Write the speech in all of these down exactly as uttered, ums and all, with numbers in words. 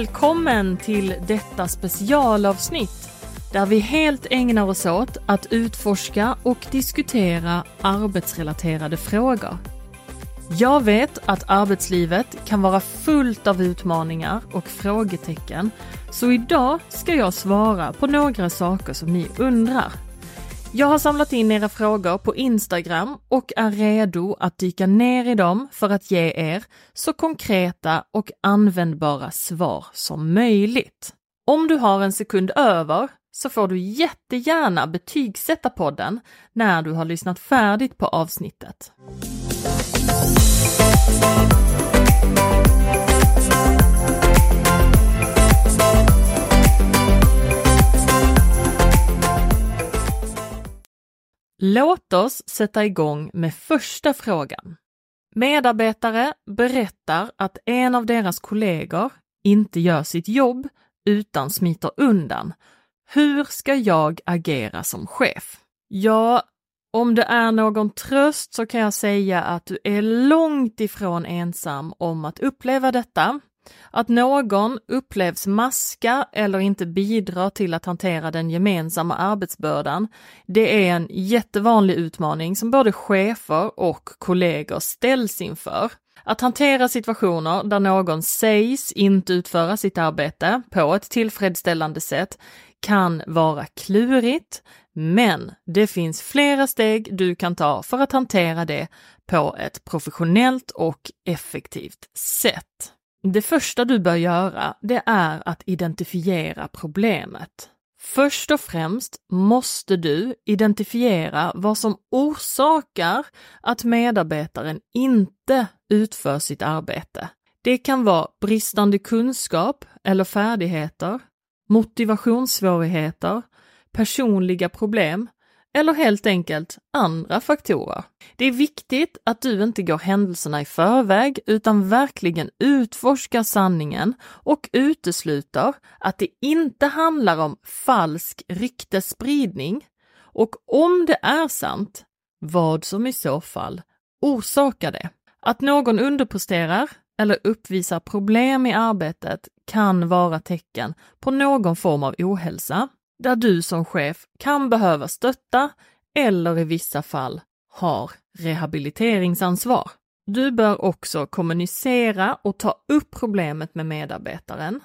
välkommen till detta specialavsnitt där vi helt ägnar oss åt att utforska och diskutera arbetsrelaterade frågor. Jag vet att arbetslivet kan vara fullt av utmaningar och frågetecken, så idag ska jag svara på några saker som ni undrar. Jag har samlat in era frågor på Instagram och är redo att dyka ner i dem för att ge er så konkreta och användbara svar som möjligt. Om du har en sekund över så får du jättegärna betygsätta podden när du har lyssnat färdigt på avsnittet. Låt oss sätta igång med första frågan. Medarbetare berättar att en av deras kollegor inte gör sitt jobb utan smiter undan. Hur ska jag agera som chef? Ja, om det är någon tröst så kan jag säga att du är långt ifrån ensam om att uppleva detta. Att någon upplevs maska eller inte bidrar till att hantera den gemensamma arbetsbördan, det är en jättevanlig utmaning som både chefer och kollegor ställs inför. Att hantera situationer där någon sägs inte utföra sitt arbete på ett tillfredsställande sätt kan vara klurigt, men det finns flera steg du kan ta för att hantera det på ett professionellt och effektivt sätt. Det första du bör göra, det är att identifiera problemet. Först och främst måste du identifiera vad som orsakar att medarbetaren inte utför sitt arbete. Det kan vara bristande kunskap eller färdigheter, motivationssvårigheter, personliga problem eller helt enkelt andra faktorer. Det är viktigt att du inte går händelserna i förväg utan verkligen utforskar sanningen och utesluter att det inte handlar om falsk ryktesspridning och om det är sant, vad som i så fall orsakar det. Att någon underpresterar eller uppvisar problem i arbetet kan vara tecken på någon form av ohälsa, där du som chef kan behöva stötta eller i vissa fall har rehabiliteringsansvar. Du bör också kommunicera och ta upp problemet med medarbetaren.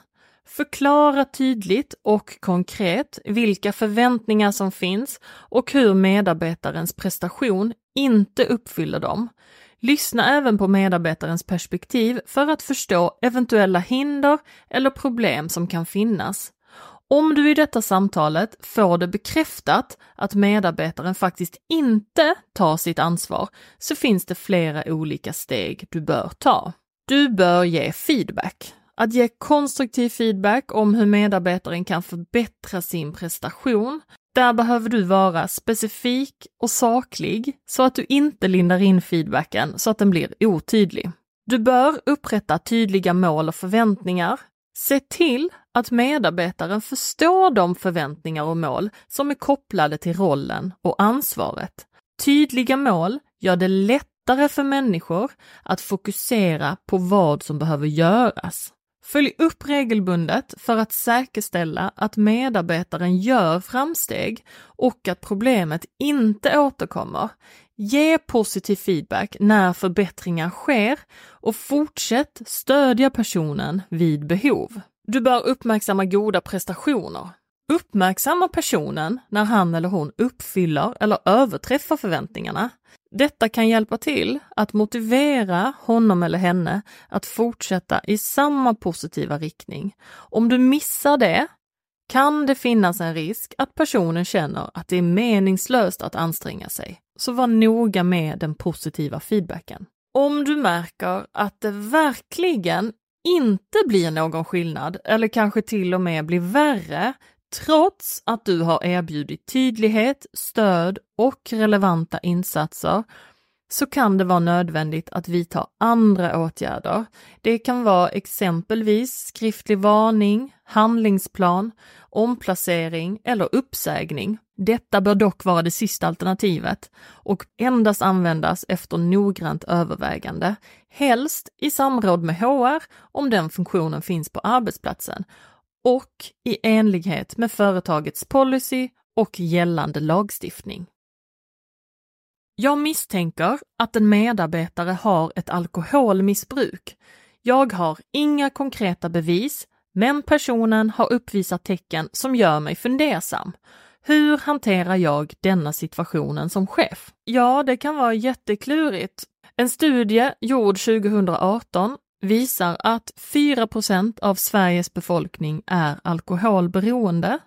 Förklara tydligt och konkret vilka förväntningar som finns och hur medarbetarens prestation inte uppfyller dem. Lyssna även på medarbetarens perspektiv för att förstå eventuella hinder eller problem som kan finnas. Om du i detta samtalet får det bekräftat att medarbetaren faktiskt inte tar sitt ansvar, så finns det flera olika steg du bör ta. Du bör ge feedback. Att ge konstruktiv feedback om hur medarbetaren kan förbättra sin prestation. Där behöver du vara specifik och saklig så att du inte lindar in feedbacken så att den blir otydlig. Du bör upprätta tydliga mål och förväntningar. Se till att medarbetaren förstår de förväntningar och mål som är kopplade till rollen och ansvaret. Tydliga mål gör det lättare för människor att fokusera på vad som behöver göras. Följ upp regelbundet för att säkerställa att medarbetaren gör framsteg och att problemet inte återkommer. Ge positiv feedback när förbättringar sker och fortsätt stödja personen vid behov. Du bör uppmärksamma goda prestationer. Uppmärksamma personen när han eller hon uppfyller eller överträffar förväntningarna. Detta kan hjälpa till att motivera honom eller henne att fortsätta i samma positiva riktning. Om du missar det kan det finnas en risk att personen känner att det är meningslöst att anstränga sig. Så var noga med den positiva feedbacken. Om du märker att det verkligen inte blir någon skillnad eller kanske till och med blir värre trots att du har erbjudit tydlighet, stöd och relevanta insatser, så kan det vara nödvändigt att vidta andra åtgärder. Det kan vara exempelvis skriftlig varning, handlingsplan, omplacering eller uppsägning. Detta bör dock vara det sista alternativet och endast användas efter noggrant övervägande, helst i samråd med H R om den funktionen finns på arbetsplatsen och i enlighet med företagets policy och gällande lagstiftning. Jag misstänker att en medarbetare har ett alkoholmissbruk. Jag har inga konkreta bevis, men personen har uppvisat tecken som gör mig fundersam. Hur hanterar jag denna situationen som chef? Ja, det kan vara jätteklurigt. En studie gjord tjugo arton visar att fyra procent av Sveriges befolkning är alkoholberoende.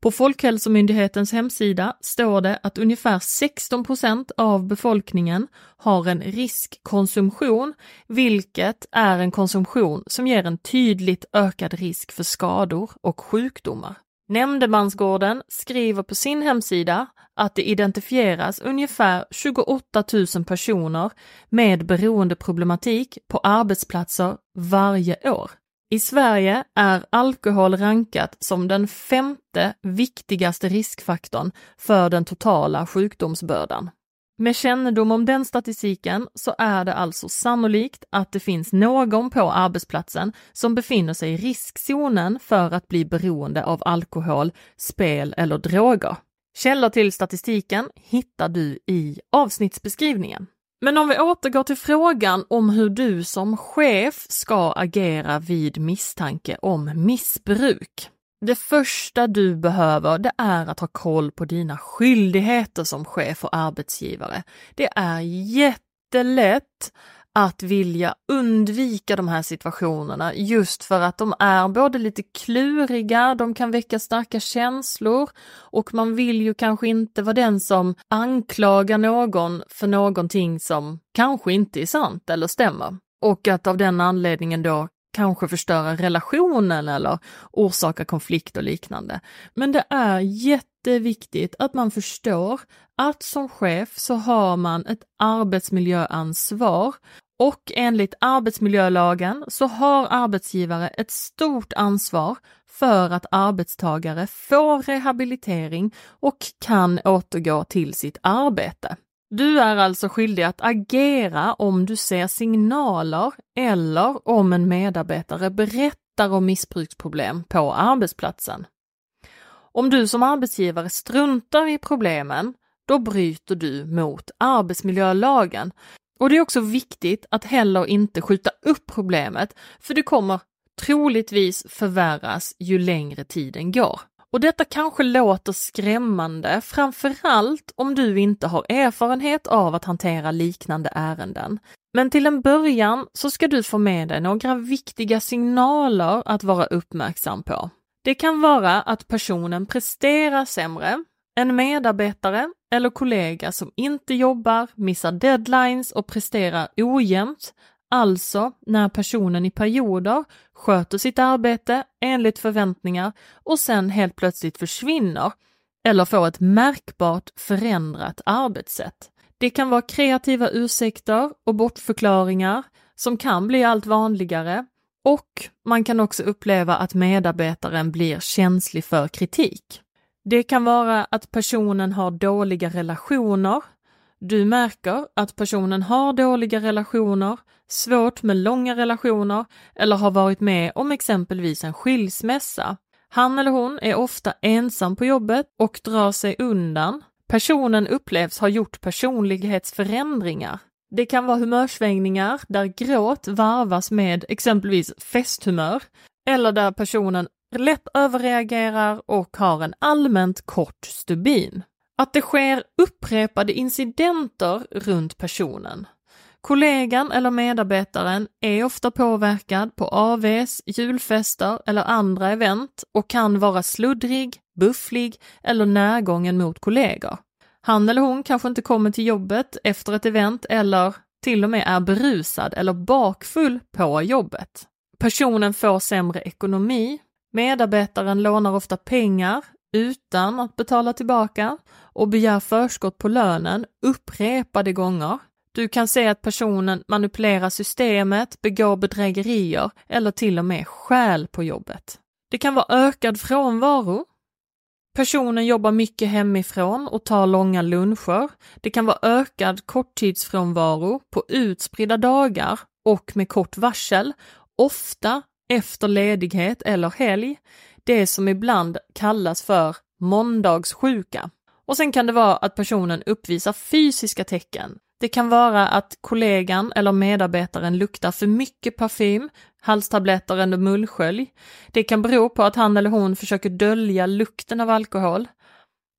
På Folkhälsomyndighetens hemsida står det att ungefär sexton procent av befolkningen har en riskkonsumtion, vilket är en konsumtion som ger en tydligt ökad risk för skador och sjukdomar. Nämndemansgården skriver på sin hemsida att det identifieras ungefär tjugoåtta tusen personer med beroendeproblematik på arbetsplatser varje år. I Sverige är alkohol rankat som den femte viktigaste riskfaktorn för den totala sjukdomsbördan. Med kännedom om den statistiken så är det alltså sannolikt att det finns någon på arbetsplatsen som befinner sig i riskzonen för att bli beroende av alkohol, spel eller droger. Källor till statistiken hittar du i avsnittsbeskrivningen. Men om vi återgår till frågan om hur du som chef ska agera vid misstanke om missbruk. Det första du behöver, det är att ha koll på dina skyldigheter som chef och arbetsgivare. Det är jättelätt att vilja undvika de här situationerna just för att de är både lite kluriga, de kan väcka starka känslor och man vill ju kanske inte vara den som anklagar någon för någonting som kanske inte är sant eller stämmer. Och att av den anledningen då kanske förstöra relationen eller orsaka konflikt och liknande. Men det är jätteviktigt att man förstår att som chef så har man ett arbetsmiljöansvar. Och enligt arbetsmiljölagen så har arbetsgivare ett stort ansvar för att arbetstagare får rehabilitering och kan återgå till sitt arbete. Du är alltså skyldig att agera om du ser signaler eller om en medarbetare berättar om missbruksproblem på arbetsplatsen. Om du som arbetsgivare struntar i problemen, då bryter du mot arbetsmiljölagen. Och det är också viktigt att heller inte skjuta upp problemet, för det kommer troligtvis förvärras ju längre tiden går. Och detta kanske låter skrämmande, framförallt om du inte har erfarenhet av att hantera liknande ärenden. Men till en början så ska du få med dig några viktiga signaler att vara uppmärksam på. Det kan vara att personen presterar sämre, en medarbetare eller kollega som inte jobbar, missar deadlines och presterar ojämnt. Alltså när personen i perioder sköter sitt arbete enligt förväntningar och sen helt plötsligt försvinner eller får ett märkbart förändrat arbetssätt. Det kan vara kreativa ursäkter och bortförklaringar som kan bli allt vanligare, och man kan också uppleva att medarbetaren blir känslig för kritik. Det kan vara att personen har dåliga relationer. Du märker att personen har dåliga relationer, svårt med långa relationer eller har varit med om exempelvis en skilsmässa. Han eller hon är ofta ensam på jobbet och drar sig undan. Personen upplevs ha gjort personlighetsförändringar. Det kan vara humörsvängningar där gråt varvas med exempelvis festhumör eller där personen lätt överreagerar och har en allmänt kort stubin. Att det sker upprepade incidenter runt personen. Kollegan eller medarbetaren är ofta påverkad på A V:s, julfester eller andra event och kan vara sluddrig, bufflig eller närgången mot kollegor. Han eller hon kanske inte kommer till jobbet efter ett event eller till och med är berusad eller bakfull på jobbet. Personen får sämre ekonomi. Medarbetaren lånar ofta pengar utan att betala tillbaka och begär förskott på lönen upprepade gånger. Du kan se att personen manipulerar systemet, begår bedrägerier eller till och med stjäl på jobbet. Det kan vara ökad frånvaro. Personen jobbar mycket hemifrån och tar långa luncher. Det kan vara ökad korttidsfrånvaro på utspridda dagar och med kort varsel, ofta efter ledighet eller helg, det som ibland kallas för måndagssjuka. Och sen kan det vara att personen uppvisar fysiska tecken. Det kan vara att kollegan eller medarbetaren luktar för mycket parfym, halstabletter eller mullskölj. Det kan bero på att han eller hon försöker dölja lukten av alkohol.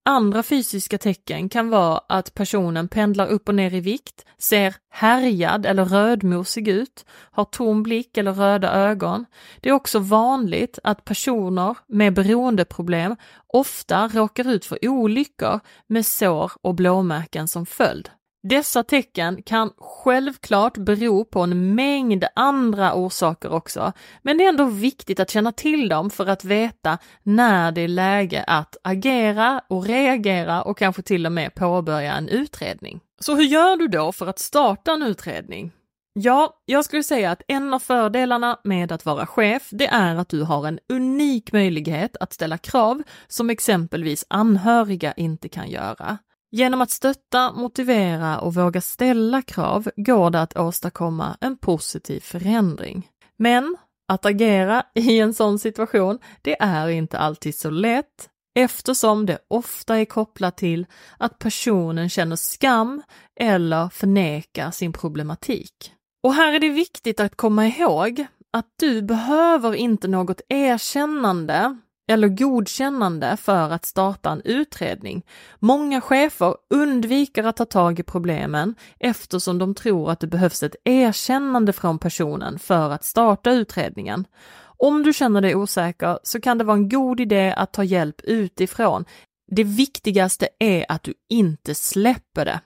Andra fysiska tecken kan vara att personen pendlar upp och ner i vikt, ser härjad eller rödmosig ut, har tom blick eller röda ögon. Det är också vanligt att personer med beroendeproblem ofta råkar ut för olyckor med sår och blåmärken som följd. Dessa tecken kan självklart bero på en mängd andra orsaker också, men det är ändå viktigt att känna till dem för att veta när det är läge att agera och reagera och kanske till och med påbörja en utredning. Så hur gör du då för att starta en utredning? Ja, jag skulle säga att en av fördelarna med att vara chef, det är att du har en unik möjlighet att ställa krav som exempelvis anhöriga inte kan göra. Genom att stötta, motivera och våga ställa krav går det att åstadkomma en positiv förändring. Men att agera i en sån situation, det är inte alltid så lätt eftersom det ofta är kopplat till att personen känner skam eller förnekar sin problematik. Och här är det viktigt att komma ihåg att du behöver inte något erkännande eller godkännande för att starta en utredning. Många chefer undviker att ta tag i problemen eftersom de tror att det behövs ett erkännande från personen för att starta utredningen. Om du känner dig osäker så kan det vara en god idé att ta hjälp utifrån. Det viktigaste är att du inte släpper det.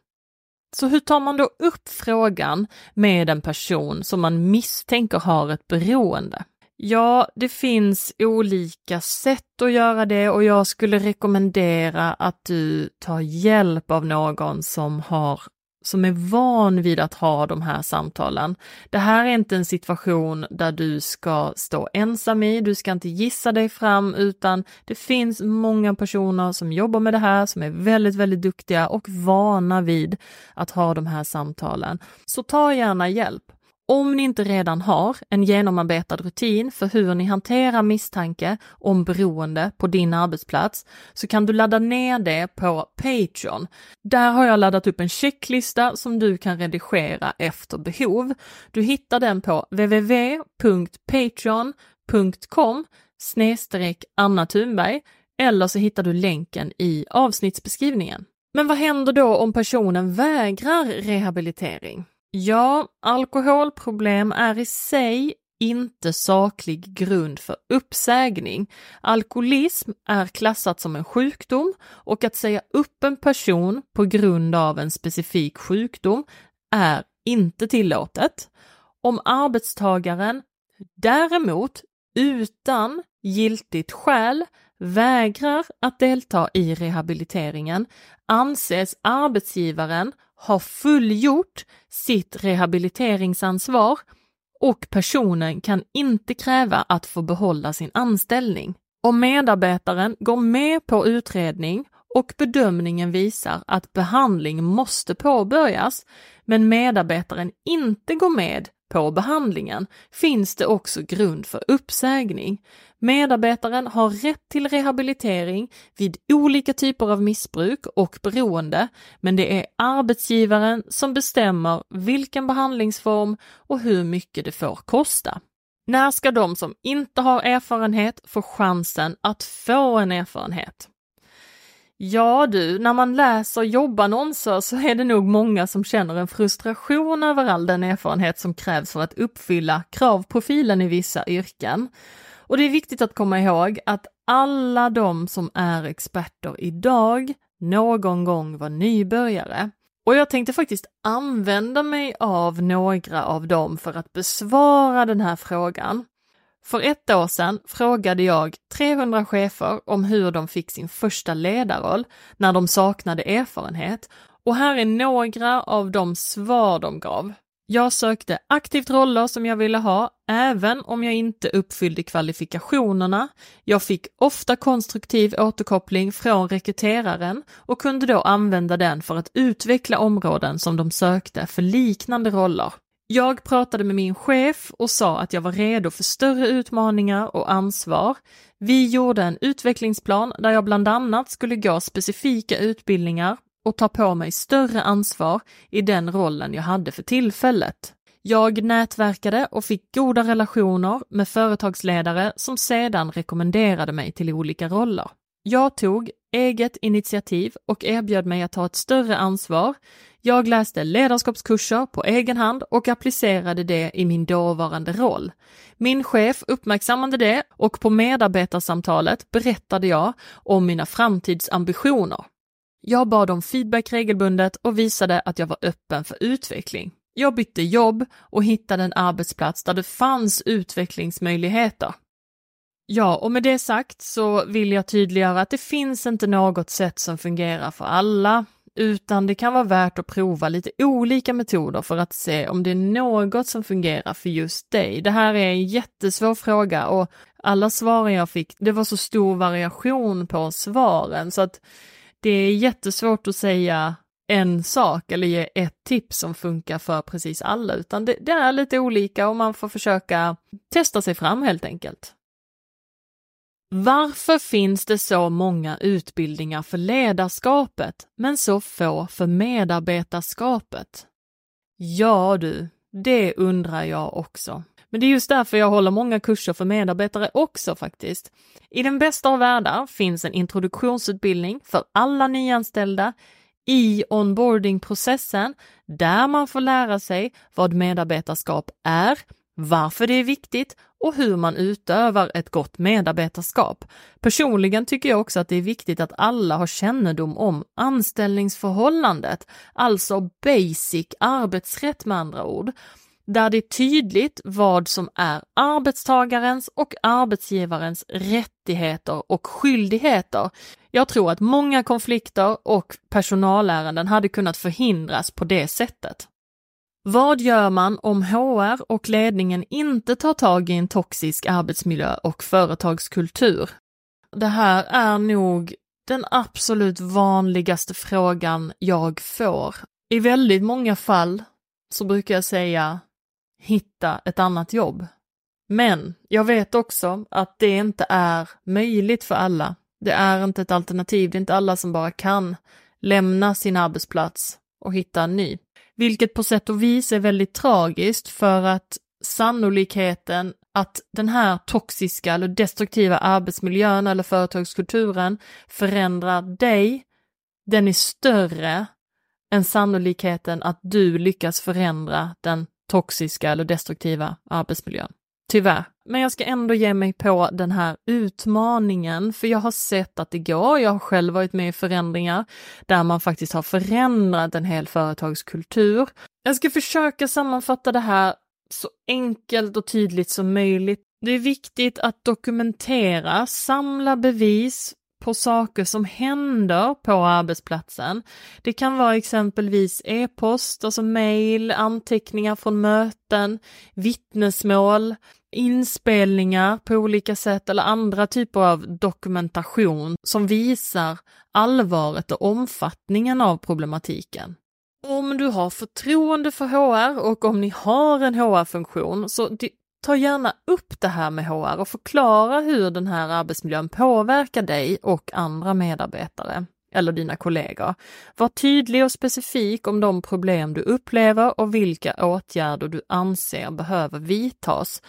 Så hur tar man då upp frågan med en person som man misstänker har ett beroende? Ja, det finns olika sätt att göra det och jag skulle rekommendera att du tar hjälp av någon som, har, som är van vid att ha de här samtalen. Det här är inte en situation där du ska stå ensam i, du ska inte gissa dig fram, utan det finns många personer som jobbar med det här som är väldigt, väldigt duktiga och vana vid att ha de här samtalen. Så ta gärna hjälp. Om ni inte redan har en genomarbetad rutin för hur ni hanterar misstanke om beroende på din arbetsplats så kan du ladda ner det på Patreon. Där har jag laddat upp en checklista som du kan redigera efter behov. Du hittar den på w w w punkt patreon punkt com slash Anna Thunberg eller så hittar du länken i avsnittsbeskrivningen. Men vad händer då om personen vägrar rehabilitering? Ja, alkoholproblem är i sig inte saklig grund för uppsägning. Alkoholism är klassat som en sjukdom och att säga upp en person på grund av en specifik sjukdom är inte tillåtet. Om arbetstagaren däremot utan giltigt skäl vägrar att delta i rehabiliteringen anses arbetsgivaren har fullgjort sitt rehabiliteringsansvar och personen kan inte kräva att få behålla sin anställning. Om medarbetaren går med på utredning och bedömningen visar att behandling måste påbörjas men medarbetaren inte går med på behandlingen finns det också grund för uppsägning. Medarbetaren har rätt till rehabilitering vid olika typer av missbruk och beroende, men det är arbetsgivaren som bestämmer vilken behandlingsform och hur mycket det får kosta. När ska de som inte har erfarenhet få chansen att få en erfarenhet? Ja du, när man läser jobbannonser så är det nog många som känner en frustration över all den erfarenhet som krävs för att uppfylla kravprofilen i vissa yrken. Och det är viktigt att komma ihåg att alla de som är experter idag någon gång var nybörjare. Och jag tänkte faktiskt använda mig av några av dem för att besvara den här frågan. För ett år sedan frågade jag trehundra chefer om hur de fick sin första ledarroll när de saknade erfarenhet och här är några av de svar de gav. Jag sökte aktivt roller som jag ville ha, även om jag inte uppfyllde kvalifikationerna. Jag fick ofta konstruktiv återkoppling från rekryteraren och kunde då använda den för att utveckla områden som de sökte för liknande roller. Jag pratade med min chef och sa att jag var redo för större utmaningar och ansvar. Vi gjorde en utvecklingsplan där jag bland annat skulle gå specifika utbildningar och ta på mig större ansvar i den rollen jag hade för tillfället. Jag nätverkade och fick goda relationer med företagsledare som sedan rekommenderade mig till olika roller. Jag tog eget initiativ och erbjöd mig att ta ett större ansvar. Jag läste ledarskapskurser på egen hand och applicerade det i min dåvarande roll. Min chef uppmärksammade det och på medarbetarsamtalet berättade jag om mina framtidsambitioner. Jag bad om feedback regelbundet och visade att jag var öppen för utveckling. Jag bytte jobb och hittade en arbetsplats där det fanns utvecklingsmöjligheter. Ja, och med det sagt så vill jag tydliggöra att det finns inte något sätt som fungerar för alla, utan det kan vara värt att prova lite olika metoder för att se om det är något som fungerar för just dig. Det här är en jättesvår fråga och alla svar jag fick, det var så stor variation på svaren så att det är jättesvårt att säga en sak eller ge ett tips som funkar för precis alla, utan det, det är lite olika och man får försöka testa sig fram helt enkelt. Varför finns det så många utbildningar för ledarskapet men så få för medarbetarskapet? Ja du, det undrar jag också. Men det är just därför jag håller många kurser för medarbetare också faktiskt. I den bästa av världar finns en introduktionsutbildning för alla nyanställda i onboardingprocessen där man får lära sig vad medarbetarskap är, varför det är viktigt och hur man utövar ett gott medarbetarskap. Personligen tycker jag också att det är viktigt att alla har kännedom om anställningsförhållandet, alltså basic arbetsrätt med andra ord. Där det är tydligt vad som är arbetstagarens och arbetsgivarens rättigheter och skyldigheter. Jag tror att många konflikter och personalärenden hade kunnat förhindras på det sättet. Vad gör man om H R och ledningen inte tar tag i en toxisk arbetsmiljö och företagskultur? Det här är nog den absolut vanligaste frågan jag får. I väldigt många fall så brukar jag säga hitta ett annat jobb. Men jag vet också att det inte är möjligt för alla. Det är inte ett alternativ, det är inte alla som bara kan lämna sin arbetsplats och hitta en ny. Vilket på sätt och vis är väldigt tragiskt för att sannolikheten att den här toxiska eller destruktiva arbetsmiljön eller företagskulturen förändrar dig, den är större än sannolikheten att du lyckas förändra den toxiska eller destruktiva arbetsmiljön. Tyvärr. Men jag ska ändå ge mig på den här utmaningen för jag har sett att det går. Jag har själv varit med i förändringar där man faktiskt har förändrat en hel företagskultur. Jag ska försöka sammanfatta det här så enkelt och tydligt som möjligt. Det är viktigt att dokumentera, samla bevis på saker som händer på arbetsplatsen. Det kan vara exempelvis e-post, alltså mejl, anteckningar från möten, vittnesmål, inspelningar på olika sätt eller andra typer av dokumentation som visar allvaret och omfattningen av problematiken. Om du har förtroende för H R och om ni har en H R-funktion så det ta gärna upp det här med H R och förklara hur den här arbetsmiljön påverkar dig och andra medarbetare eller dina kollegor. Var tydlig och specifik om de problem du upplever och vilka åtgärder du anser behöver vidtas.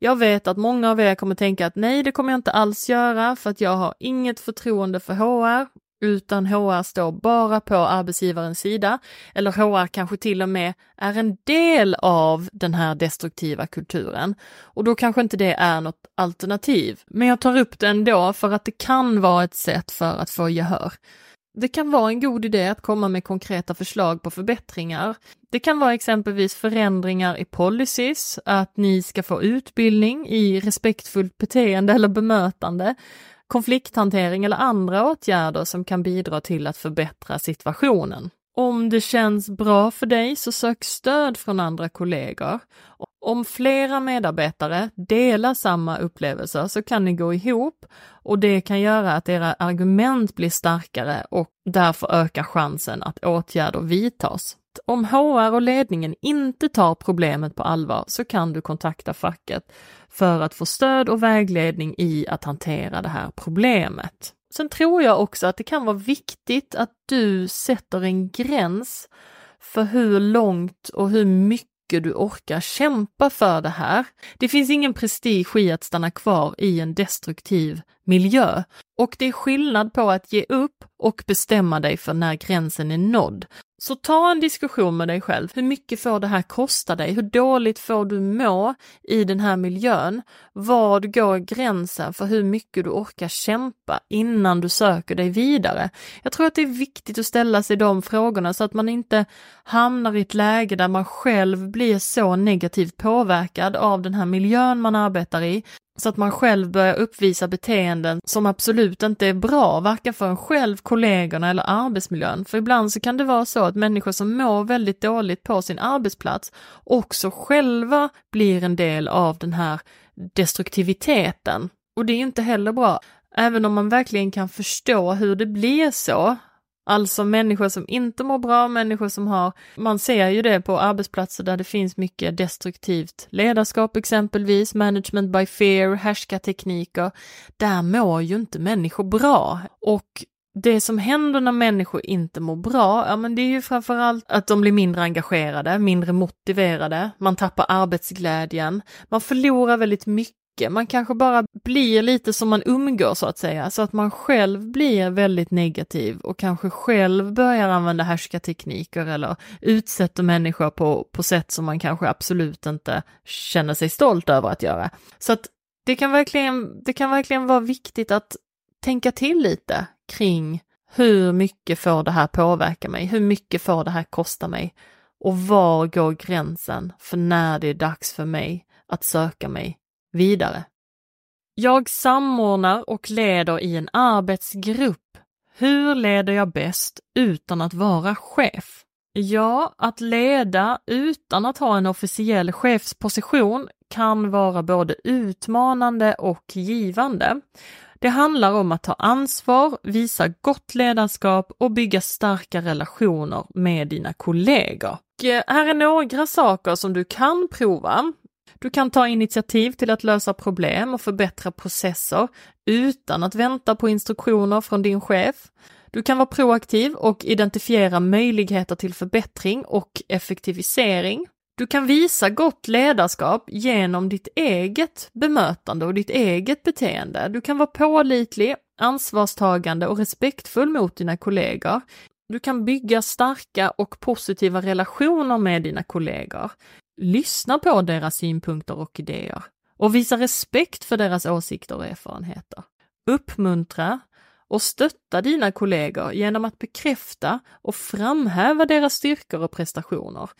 Jag vet att många av er kommer tänka att nej, det kommer jag inte alls göra för att jag har inget förtroende för H R. Utan H R står bara på arbetsgivarens sida eller H R kanske till och med är en del av den här destruktiva kulturen och då kanske inte det är något alternativ. Men jag tar upp det ändå för att det kan vara ett sätt för att få gehör. Det kan vara en god idé att komma med konkreta förslag på förbättringar. Det kan vara exempelvis förändringar i policies, att ni ska få utbildning i respektfullt beteende eller bemötande, konflikthantering eller andra åtgärder som kan bidra till att förbättra situationen. Om det känns bra för dig så sök stöd från andra kollegor. Om flera medarbetare delar samma upplevelser så kan ni gå ihop och det kan göra att era argument blir starkare och därför ökar chansen att åtgärder vidtas. Om H R och ledningen inte tar problemet på allvar så kan du kontakta facket för att få stöd och vägledning i att hantera det här problemet. Sen tror jag också att det kan vara viktigt att du sätter en gräns för hur långt och hur mycket du orkar kämpa för det här. Det finns ingen prestige i att stanna kvar i en destruktiv miljö. Och det är skillnad på att ge upp och bestämma dig för när gränsen är nådd. Så ta en diskussion med dig själv. Hur mycket får det här kosta dig? Hur dåligt får du må i den här miljön? Vad går gränsen för hur mycket du orkar kämpa innan du söker dig vidare? Jag tror att det är viktigt att ställa sig de frågorna så att man inte hamnar i ett läge där man själv blir så negativt påverkad av den här miljön man arbetar i. Så att man själv börjar uppvisa beteenden som absolut inte är bra, varken för en själv, kollegorna eller arbetsmiljön. För ibland så kan det vara så att människor som mår väldigt dåligt på sin arbetsplats också själva blir en del av den här destruktiviteten. Och det är ju inte heller bra, även om man verkligen kan förstå hur det blir så. Alltså människor som inte mår bra, människor som har... Man ser ju det på arbetsplatser där det finns mycket destruktivt ledarskap exempelvis, management by fear, härskartekniker. Där mår ju inte människor bra. Och det som händer när människor inte mår bra, ja, men det är ju framförallt att de blir mindre engagerade, mindre motiverade. Man tappar arbetsglädjen, man förlorar väldigt mycket. Man kanske bara blir lite som man umgås så att säga. Så att man själv blir väldigt negativ och kanske själv börjar använda härskartekniker eller utsätter människor på, på sätt som man kanske absolut inte känner sig stolt över att göra. Så att det kan verkligen, det kan verkligen vara viktigt att tänka till lite kring hur mycket får det här påverka mig? Hur mycket får det här kosta mig? Och var går gränsen för när det är dags för mig att söka mig vidare? Jag samordnar och leder i en arbetsgrupp. Hur leder jag bäst utan att vara chef? Ja, att leda utan att ha en officiell chefsposition kan vara både utmanande och givande. Det handlar om att ta ansvar, visa gott ledarskap och bygga starka relationer med dina kollegor. Och här är några saker som du kan prova. Du kan ta initiativ till att lösa problem och förbättra processer utan att vänta på instruktioner från din chef. Du kan vara proaktiv och identifiera möjligheter till förbättring och effektivisering. Du kan visa gott ledarskap genom ditt eget bemötande och ditt eget beteende. Du kan vara pålitlig, ansvarstagande och respektfull mot dina kollegor. Du kan bygga starka och positiva relationer med dina kollegor. Lyssna på deras synpunkter och idéer och visa respekt för deras åsikter och erfarenheter. Uppmuntra och stötta dina kollegor genom att bekräfta och framhäva deras styrkor och prestationer.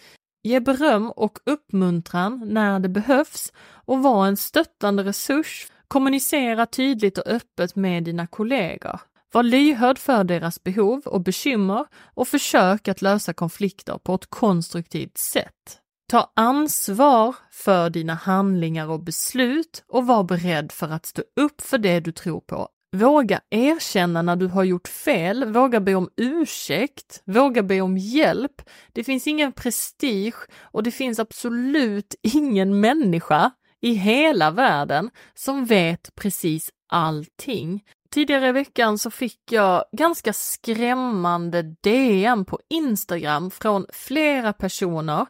Ge beröm och uppmuntran när det behövs och var en stöttande resurs. Kommunicera tydligt och öppet med dina kollegor. Var lyhörd för deras behov och bekymmer och försök att lösa konflikter på ett konstruktivt sätt. Ta ansvar för dina handlingar och beslut och var beredd för att stå upp för det du tror på. Våga erkänna när du har gjort fel, våga be om ursäkt, våga be om hjälp. Det finns ingen prestige och det finns absolut ingen människa i hela världen som vet precis allting. Tidigare i veckan så fick jag ganska skrämmande D M på Instagram från flera personer,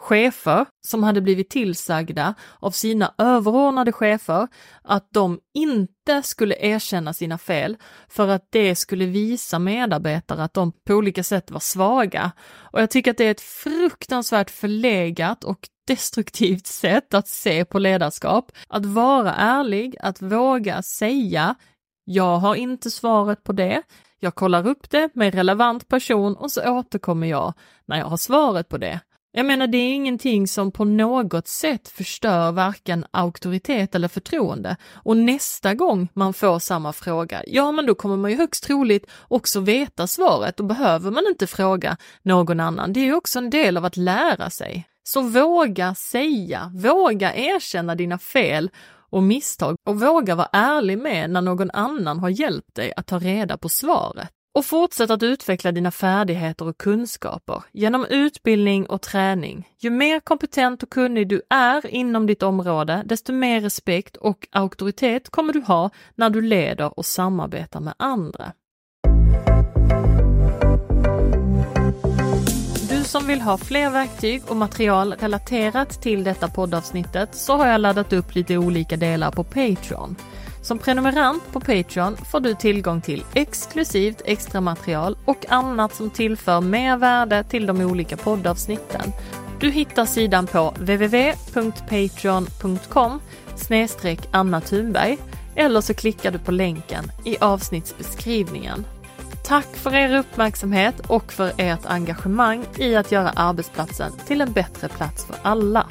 chefer som hade blivit tillsagda av sina överordnade chefer att de inte skulle erkänna sina fel för att det skulle visa medarbetare att de på olika sätt var svaga. Och jag tycker att det är ett fruktansvärt förlegat och destruktivt sätt att se på ledarskap. Att vara ärlig, att våga säga jag har inte svaret på det. Jag kollar upp det med en relevant person och så återkommer jag när jag har svaret på det. Jag menar, det är ingenting som på något sätt förstör varken auktoritet eller förtroende. Och nästa gång man får samma fråga, ja men då kommer man ju högst troligt också veta svaret och behöver man inte fråga någon annan. Det är ju också en del av att lära sig. Så våga säga, våga erkänna dina fel och misstag och våga vara ärlig med när någon annan har hjälpt dig att ta reda på svaret. Och fortsätt att utveckla dina färdigheter och kunskaper genom utbildning och träning. Ju mer kompetent och kunnig du är inom ditt område, desto mer respekt och auktoritet kommer du ha när du leder och samarbetar med andra. Som vill ha fler verktyg och material relaterat till detta poddavsnittet, så har jag laddat upp lite olika delar på Patreon. Som prenumerant på Patreon får du tillgång till exklusivt extra material och annat som tillför mer värde till de olika poddavsnitten. Du hittar sidan på w w w punkt patreon punkt com snedstreck Anna Thunberg eller så klickar du på länken i avsnittsbeskrivningen. Tack för er uppmärksamhet och för ert engagemang i att göra arbetsplatsen till en bättre plats för alla.